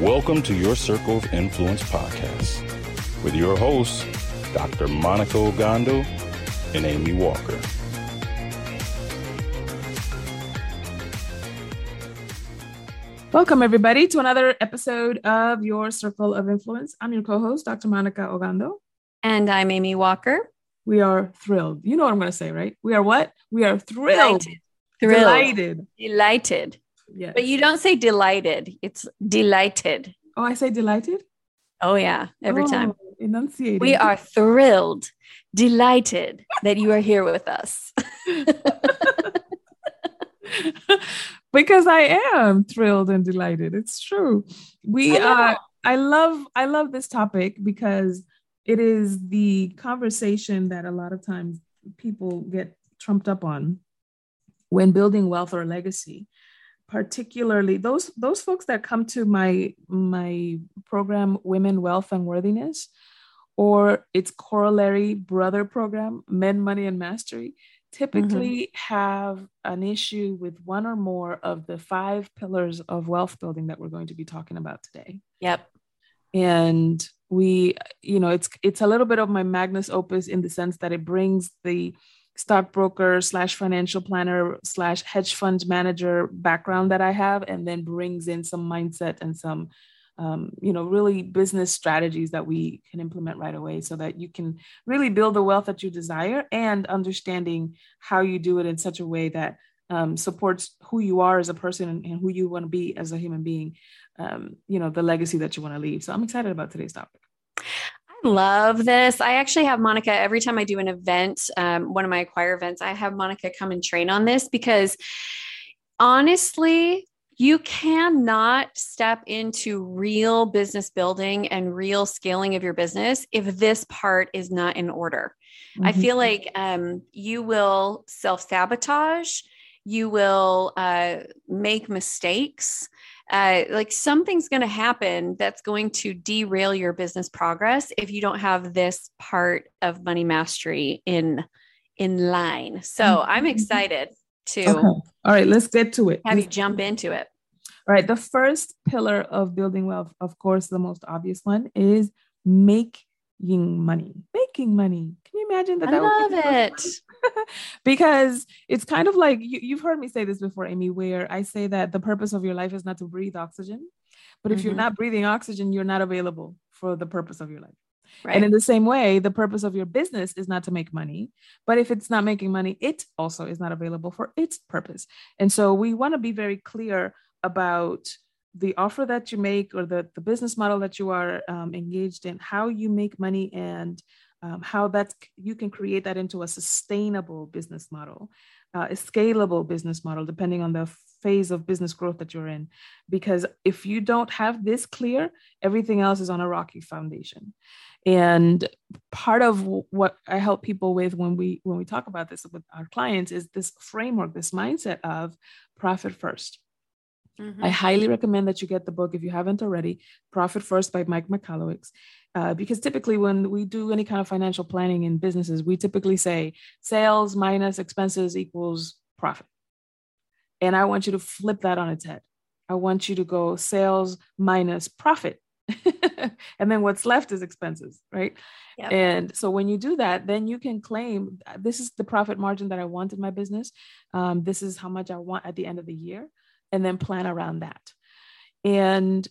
Welcome to your Circle of Influence podcast with your hosts, Dr. Monica Ogando and Amy Walker. Welcome, everybody, to another episode of your Circle of Influence. I'm your co-host, Dr. Monica Ogando. And I'm Amy Walker. We are thrilled. You know what I'm going to say, right? We are what? We are thrilled. Thrilled. Delighted. Delighted. Yes. But you don't say delighted. It's delighted. Oh, I say delighted? Oh, yeah. Every time. Enunciating. We are thrilled, delighted that you are here with us. Because I am thrilled and delighted. It's true. I love this topic because it is the conversation that a lot of times people get trumped up on when building wealth or legacy. Particularly those folks that come to my program, Women, Wealth, and Worthiness, or its corollary brother program, Men, Money, and Mastery, typically have an issue with one or more of the 5 pillars of wealth building that we're going to be talking about today. Yep. And we, you know, it's a little bit of my magnus opus in the sense that it brings the stockbroker / financial planner / hedge fund manager background that I have, and then brings in some mindset and some, really business strategies that we can implement right away so that you can really build the wealth that you desire, and understanding how you do it in such a way that supports who you are as a person and who you want to be as a human being, the legacy that you want to leave. So I'm excited about today's topic. Love this. I actually have Monica, every time I do an event, one of my choir events, I have Monica come and train on this, because honestly, you cannot step into real business building and real scaling of your business if this part is not in order. Mm-hmm. I feel like you will self-sabotage, you will make mistakes. Like something's going to happen that's going to derail your business progress if you don't have this part of money mastery in line. So I'm excited to. Okay. All right, let's get to it. Have you jump into it. All right. The first pillar of building wealth, of course, the most obvious one, is making money. Can you imagine that? I love it. Because it's kind of like, you've heard me say this before, Amy, where I say that the purpose of your life is not to breathe oxygen, but if you're not breathing oxygen, you're not available for the purpose of your life. Right. And in the same way, the purpose of your business is not to make money, but if it's not making money, it also is not available for its purpose. And so we want to be very clear about the offer that you make, or the business model that you are engaged in, how you make money, and how that's, you can create that into a sustainable business model, a scalable business model, depending on the phase of business growth that you're in. Because if you don't have this clear, everything else is on a rocky foundation. And part of what I help people with when we talk about this with our clients is this framework, this mindset of profit first. Mm-hmm. I highly recommend that you get the book, if you haven't already, Profit First by Mike Michalowicz, because typically when we do any kind of financial planning in businesses, we typically say sales minus expenses equals profit. And I want you to flip that on its head. I want you to go sales minus profit. And then what's left is expenses, right? Yep. And so when you do that, then you can claim, this is the profit margin that I want in my business. This is how much I want at the end of the year. And then plan around that. And,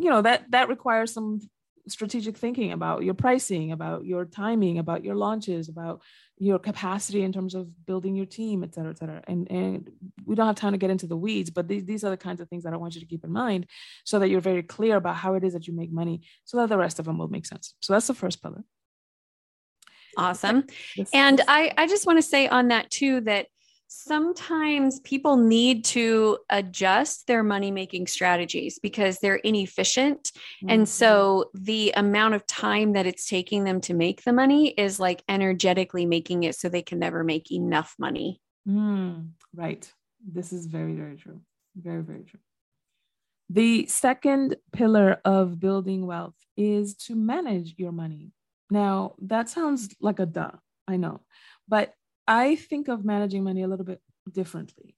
that requires some strategic thinking about your pricing, about your timing, about your launches, about your capacity in terms of building your team, et cetera, et cetera. And we don't have time to get into the weeds, but these are the kinds of things that I want you to keep in mind so that you're very clear about how it is that you make money, so that the rest of them will make sense. So that's the first pillar. Awesome. And I just want to say on that too, that sometimes people need to adjust their money-making strategies because they're inefficient. Mm-hmm. And so the amount of time that it's taking them to make the money is like energetically making it so they can never make enough money. Right. This is very, very true. Very, very true. The second pillar of building wealth is to manage your money. Now, that sounds like a duh, I know, but I think of managing money a little bit differently.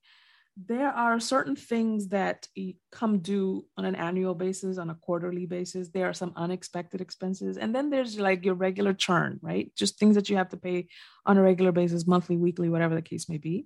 There are certain things that come due on an annual basis, on a quarterly basis. There are some unexpected expenses. And then there's like your regular churn, right? Just things that you have to pay on a regular basis, monthly, weekly, whatever the case may be.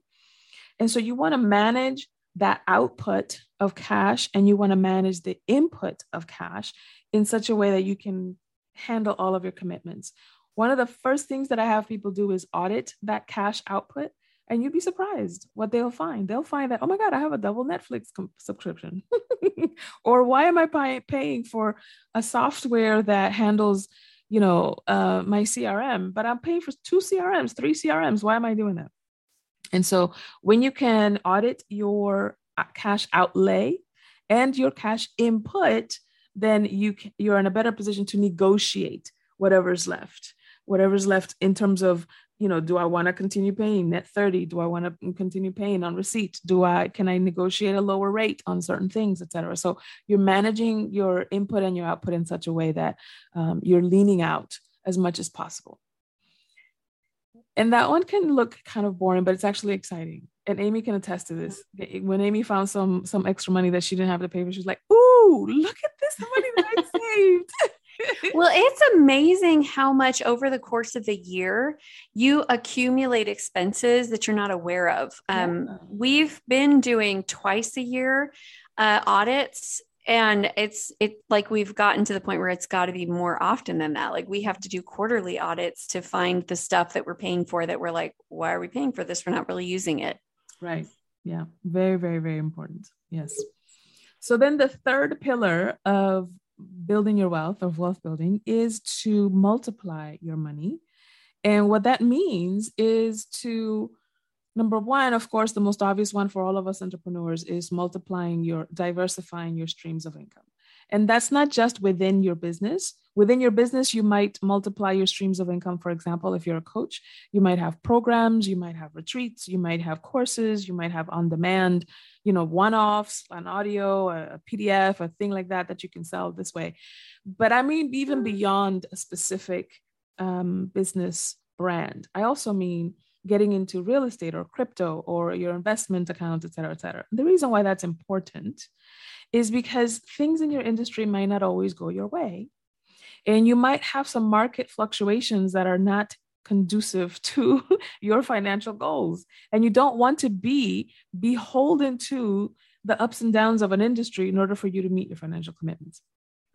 And so you want to manage that output of cash and you want to manage the input of cash in such a way that you can handle all of your commitments. One of the first things that I have people do is audit that cash output, and you'd be surprised what they'll find. They'll find that, oh my God, I have a double Netflix subscription. Or why am I paying for a software that handles, you know, my CRM, but I'm paying for 2 CRMs, 3 CRMs. Why am I doing that? And so when you can audit your cash outlay and your cash input, then you're in a better position to negotiate whatever's left in terms of, you know, do I want to continue paying net 30? Do I want to continue paying on receipt? Can I negotiate a lower rate on certain things, et cetera? So you're managing your input and your output in such a way that you're leaning out as much as possible. And that one can look kind of boring, but it's actually exciting. And Amy can attest to this. When Amy found some extra money that she didn't have to pay for, she was like, ooh, look at this money that I saved. Well, it's amazing how much over the course of the year you accumulate expenses that you're not aware of. We've been doing twice a year audits, and it's like we've gotten to the point where it's got to be more often than that. Like we have to do quarterly audits to find the stuff that we're paying for that we're like, why are we paying for this? We're not really using it. Right. Yeah. Very, very, very important. Yes. So then the third pillar of building your wealth, or wealth building, is to multiply your money. And what that means is to, number one, of course, the most obvious one for all of us entrepreneurs is diversifying your streams of income. And that's not just within your business. Within your business, you might multiply your streams of income. For example, if you're a coach, you might have programs, you might have retreats, you might have courses, you might have on-demand, you know, one-offs, an audio, a PDF, a thing like that you can sell this way. But I mean, even beyond a specific business brand, I also mean getting into real estate or crypto or your investment account, et cetera, et cetera. The reason why that's important is because things in your industry might not always go your way. And you might have some market fluctuations that are not conducive to your financial goals. And you don't want to be beholden to the ups and downs of an industry in order for you to meet your financial commitments.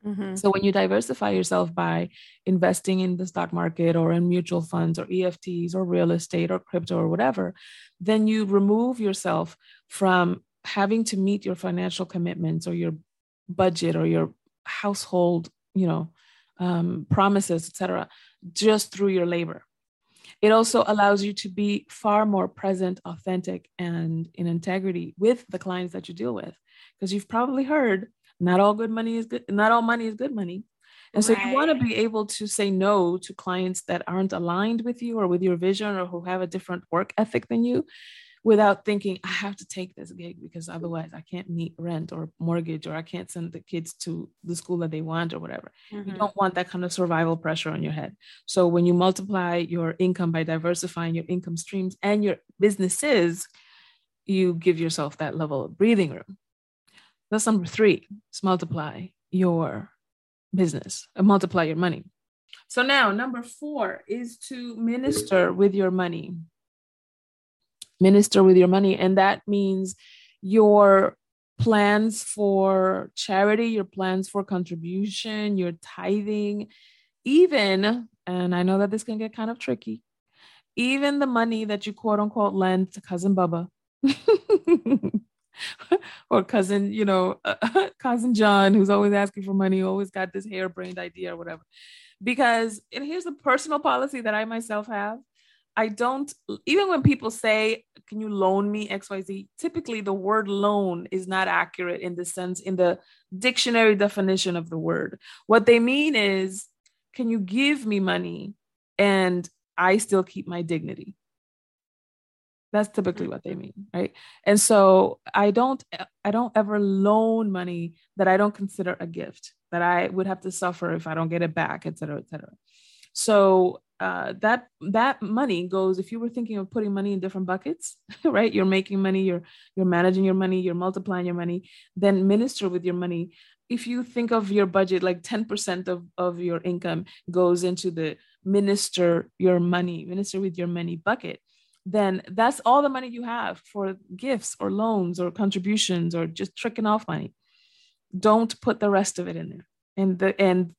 Mm-hmm. So when you diversify yourself by investing in the stock market or in mutual funds or EFTs or real estate or crypto or whatever, then you remove yourself from having to meet your financial commitments or your budget or your household, you know, promises, et cetera, just through your labor. It also allows you to be far more present, authentic, and in integrity with the clients that you deal with. Because you've probably heard, not all money is good money. And so you want to be able to say no to clients that aren't aligned with you or with your vision or who have a different work ethic than you, without thinking, I have to take this gig because otherwise I can't meet rent or mortgage, or I can't send the kids to the school that they want or whatever. Mm-hmm. You don't want that kind of survival pressure on your head. So when you multiply your income by diversifying your income streams and your businesses, you give yourself that level of breathing room. That's number three, is multiply your business and multiply your money. So now number four is to minister with your money. And that means your plans for charity, your plans for contribution, your tithing, even, and I know that this can get kind of tricky, even the money that you quote unquote lend to Cousin Bubba or cousin, you know, Cousin John, who's always asking for money, always got this harebrained idea or whatever. Because, and here's a personal policy that I myself have. I don't, even when people say, can you loan me XYZ? Typically the word loan is not accurate in the sense, in the dictionary definition of the word. What they mean is, can you give me money and I still keep my dignity? That's typically what they mean, right? And so I don't ever loan money that I don't consider a gift, that I would have to suffer if I don't get it back, et cetera, et cetera. So that money goes, if you were thinking of putting money in different buckets, right? You're making money, you're managing your money, you're multiplying your money, then minister with your money. If you think of your budget, like 10% of your income goes into the minister with your money bucket, then that's all the money you have for gifts or loans or contributions or just tricking off money. Don't put the rest of it in there. And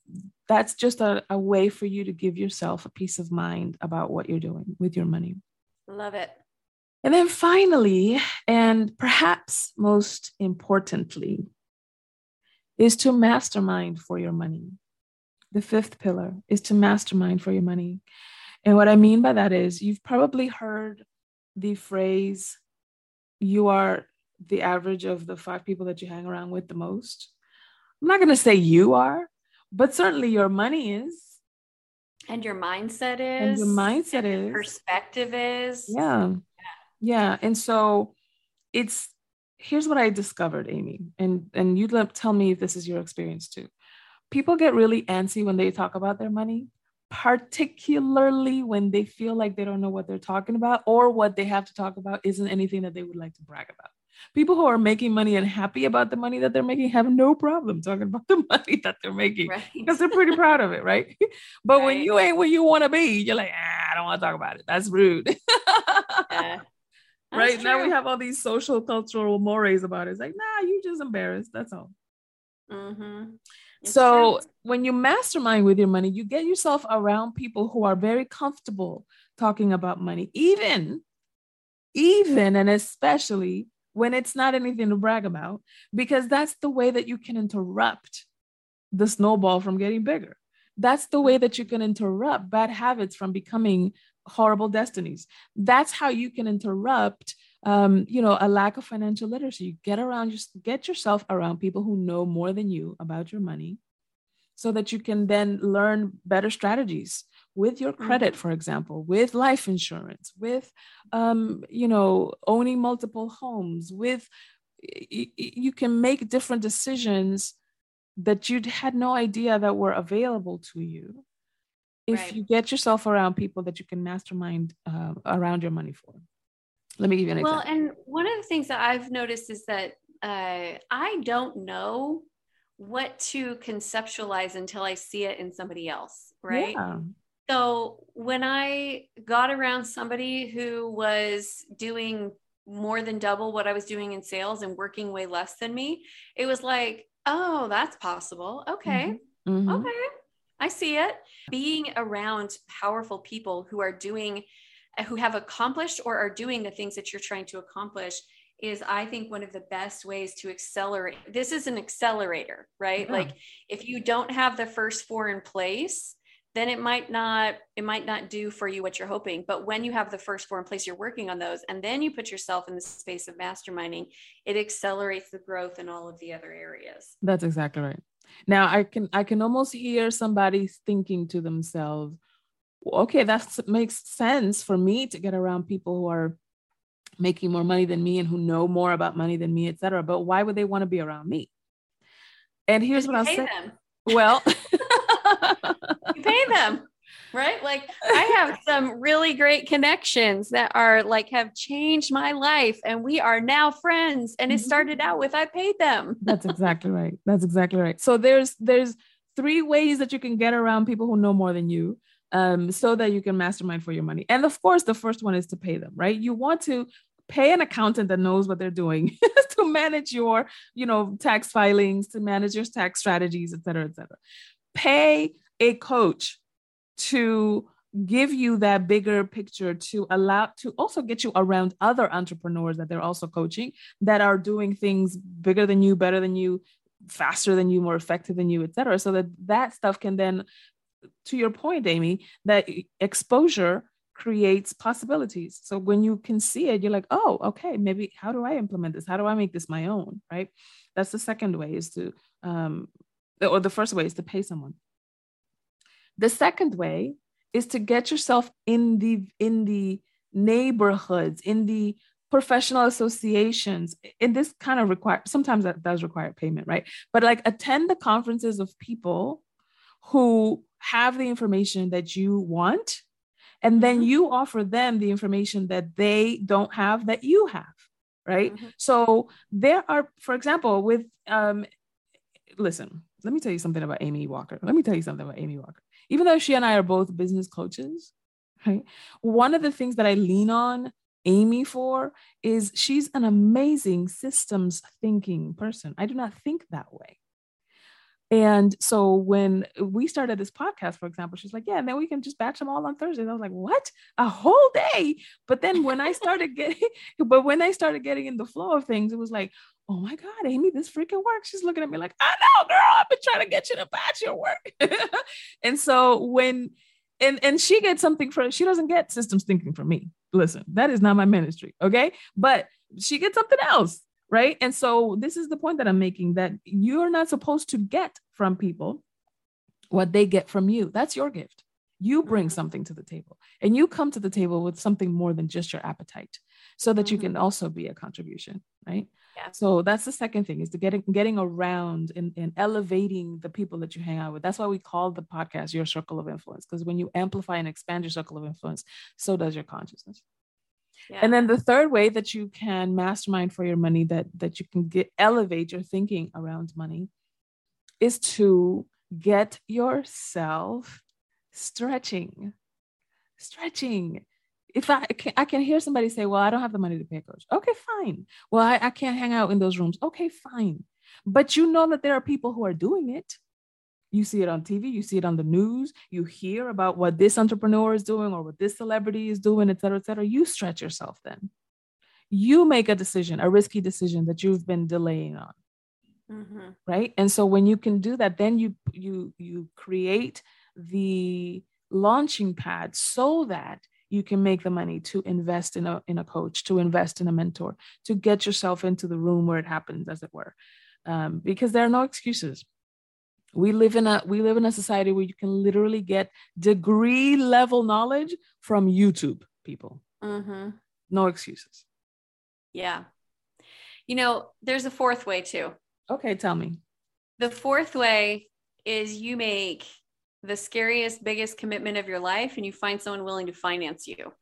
that's just a way for you to give yourself a peace of mind about what you're doing with your money. Love it. And then finally, and perhaps most importantly, is to mastermind for your money. The fifth pillar is to mastermind for your money. And what I mean by that is, you've probably heard the phrase, you are the average of the 5 people that you hang around with the most. I'm not going to say you are, but certainly your money is. And your mindset is. And your mindset is. Your perspective is. Yeah. And so here's what I discovered, Amy, and you tell me if this is your experience too. People get really antsy when they talk about their money, particularly when they feel like they don't know what they're talking about, or what they have to talk about isn't anything that they would like to brag about. People who are making money and happy about the money that they're making have no problem talking about the money that they're making, because they're pretty proud of it, right? But when you ain't where you want to be, you're like, I don't want to talk about it. That's rude. Yeah. That's right? True. Now we have all these social, cultural mores about it. It's like, nah, you just embarrassed. That's all. Mm-hmm. So when you mastermind with your money, you get yourself around people who are very comfortable talking about money, even and especially when it's not anything to brag about, because that's the way that you can interrupt the snowball from getting bigger. That's the way that you can interrupt bad habits from becoming horrible destinies. That's how you can interrupt a lack of financial literacy. You get yourself around people who know more than you about your money, so that you can then learn better strategies with your credit, for example, with life insurance, with, owning multiple homes, with, you can make different decisions that you'd had no idea that were available to you. If you get yourself around people that you can mastermind around your money for. Let me give you an example. Well, and one of the things that I've noticed is that I don't know what to conceptualize until I see it in somebody else, right? Yeah. So when I got around somebody who was doing more than double what I was doing in sales and working way less than me, it was like, oh, that's possible. Okay. Mm-hmm. Okay. I see it. Being around powerful people who have accomplished or are doing the things that you're trying to accomplish is, I think, one of the best ways to accelerate. This is an accelerator, right? Yeah. Like if you don't have the first 4 in place, then it might not do for you what you're hoping. But when you have the first 4 in place, you're working on those, and then you put yourself in the space of masterminding, it accelerates the growth in all of the other areas. That's exactly right. Now I can almost hear somebody thinking to themselves, okay, that makes sense for me to get around people who are making more money than me and who know more about money than me, et cetera. But why would they want to be around me? And here's what I'll say. Well, you pay them, right? Like I have some really great connections that are like, have changed my life, and we are now friends. And it started out with, I paid them. That's exactly right. That's exactly right. So there's 3 ways that you can get around people who know more than you. So that you can mastermind for your money. And of course, the first one is to pay them, right? You want to pay an accountant that knows what they're doing to manage your, tax filings, to manage your tax strategies, et cetera, et cetera. Pay a coach to give you that bigger picture, to also get you around other entrepreneurs that they're also coaching, that are doing things bigger than you, better than you, faster than you, more effective than you, et cetera. So that stuff can then, to your point, Amy, that exposure creates possibilities. So when you can see it, you're like, oh, okay, maybe how do I implement this? How do I make this my own? Right? That's the second way is to, or the first way is to pay someone. The second way is to get yourself in the neighborhoods, in the professional associations, and this kind of requires, sometimes that does require payment, right? But like attend the conferences of people who have the information that you want, and then you offer them the information that they don't have that you have, right? Mm-hmm. So there are, for example, with, listen, let me tell you something about Amy Walker. Even though she and I are both business coaches, right? One of the things that I lean on Amy for is she's an amazing systems thinking person. I do not think that way. And so when we started this podcast, for example, she's like, yeah, and then we can just batch them all on Thursdays. I was like, what? A whole day? But then when I started getting, in the flow of things, it was like, oh my God, Amy, this freaking works. She's looking at me like, I know, girl, I've been trying to get you to batch your work. And so when, and she gets something from, she doesn't get systems thinking from me. Listen, that is not my ministry. Okay. But she gets something else. Right. And so this is the point that I'm making, that you're not supposed to get from people what they get from you. That's your gift. You bring something to the table, and you come to the table with something more than just your appetite, so that you can also be a contribution. Right. Yeah. So that's the second thing, is to getting around and elevating the people that you hang out with. That's why we call the podcast Your Circle of Influence, because when you amplify and expand your circle of influence, so does your consciousness. Yeah. And then the third way that you can mastermind for your money, that you can elevate your thinking around money, is to get yourself stretching. If I can hear somebody say, well, I don't have the money to pay a coach. Okay, fine. Well, I can't hang out in those rooms. Okay, fine. But you know that there are people who are doing it. You see it on TV, you see it on the news, you hear about what this entrepreneur is doing or what this celebrity is doing, et cetera, et cetera. You stretch yourself then. You make a decision, a risky decision that you've been delaying on, right? And so when you can do that, then you create the launching pad so that you can make the money to invest in a coach, to invest in a mentor, to get yourself into the room where it happens, as it were, because there are no excuses. We live in a society where you can literally get degree level knowledge from YouTube, people. No excuses. Yeah. You know, there's a fourth way too. Okay, tell me. The fourth way is you make the scariest, biggest commitment of your life, and you find someone willing to finance you.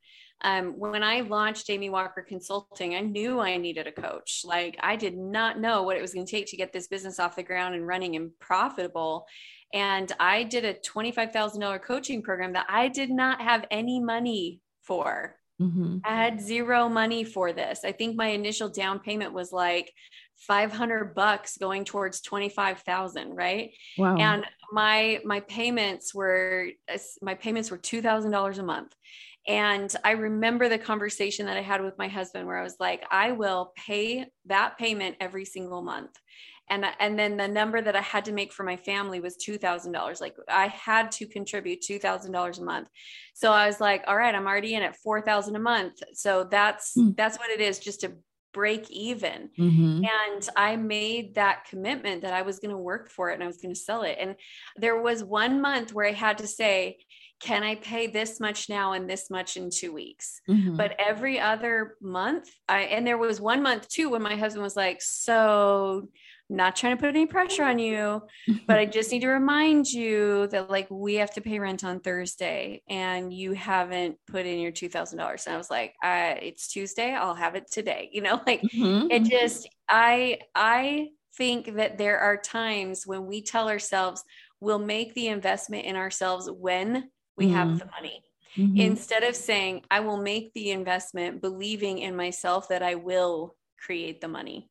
When I launched Amy Walker Consulting, I knew I needed a coach. Like, I did not know what it was going to take to get this business off the ground and running and profitable. And I did a $25,000 coaching program that I did not have any money for. I had zero money for this. I think my initial down payment was like $500 going towards $25,000, right? Wow. And my payments were $2,000 a month. And I remember the conversation that I had with my husband, where I was like, I will pay that payment every single month. And then the number that I had to make for my family was $2,000. Like, I had to contribute $2,000 a month. So I was like, all right, I'm already in at $4,000 a month. So that's what it is, just to break even. And I made that commitment that I was going to work for it and I was going to sell it. And there was one month where I had to say, can I pay this much now and this much in 2 weeks? But every other month, and there was one month too, when my husband was like, so I'm not trying to put any pressure on you, but I just need to remind you that, like, we have to pay rent on Thursday and you haven't put in your $2,000. And I was like, it's Tuesday. I'll have it today. You know, like, it just, I think that there are times when we tell ourselves we'll make the investment in ourselves when we have the money, instead of saying, I will make the investment believing in myself that I will create the money.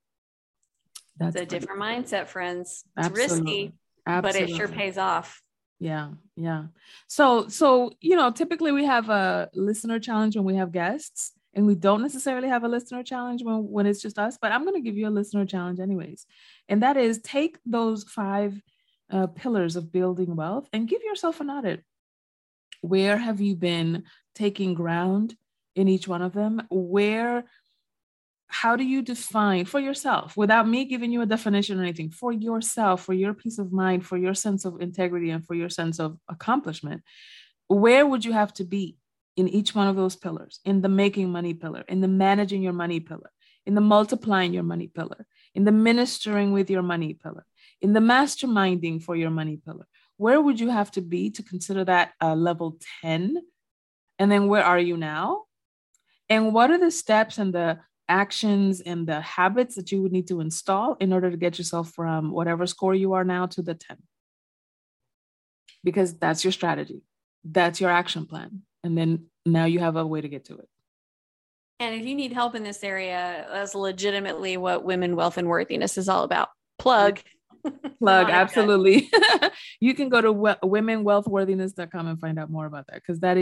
That's a different mindset, friends. It's risky, but it sure pays off. Yeah. Yeah. So, you know, typically we have a listener challenge when we have guests, and we don't necessarily have a listener challenge when it's just us, but I'm going to give you a listener challenge anyways. And that is, take those five pillars of building wealth and give yourself an audit. Where have you been taking ground in each one of them? How do you define for yourself, without me giving you a definition or anything, for yourself, for your peace of mind, for your sense of integrity, and for your sense of accomplishment, where would you have to be in each one of those pillars? In the making money pillar, in the managing your money pillar, in the multiplying your money pillar, in the ministering with your money pillar, in the masterminding for your money pillar. Where would you have to be to consider that level 10? And then where are you now? And what are the steps and the actions and the habits that you would need to install in order to get yourself from whatever score you are now to the 10? Because that's your strategy. That's your action plan. And then now you have a way to get to it. And if you need help in this area, that's legitimately what Women, Wealth, and Worthiness is all about. Plug. Absolutely. You can go to womenwealthworthiness.com and find out more about that, because that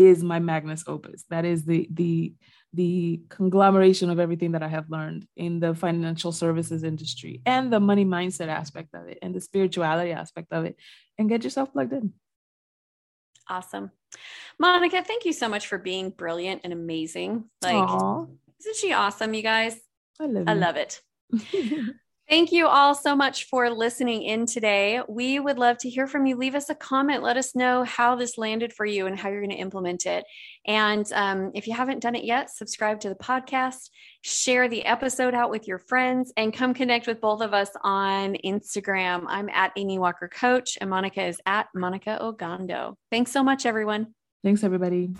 is my magnus opus. That is the conglomeration of everything that I have learned in the financial services industry, and the money mindset aspect of it, and the spirituality aspect of it. And get yourself plugged in. Awesome. Monica, thank you so much for being brilliant and amazing. Aww. Isn't she awesome, you guys? I love it. Thank you all so much for listening in today. We would love to hear from you. Leave us a comment. Let us know how this landed for you and how you're going to implement it. And if you haven't done it yet, subscribe to the podcast, share the episode out with your friends, and come connect with both of us on Instagram. I'm at Amy Walker Coach, and Monica is at Monica Ogando. Thanks so much, everyone. Thanks, everybody.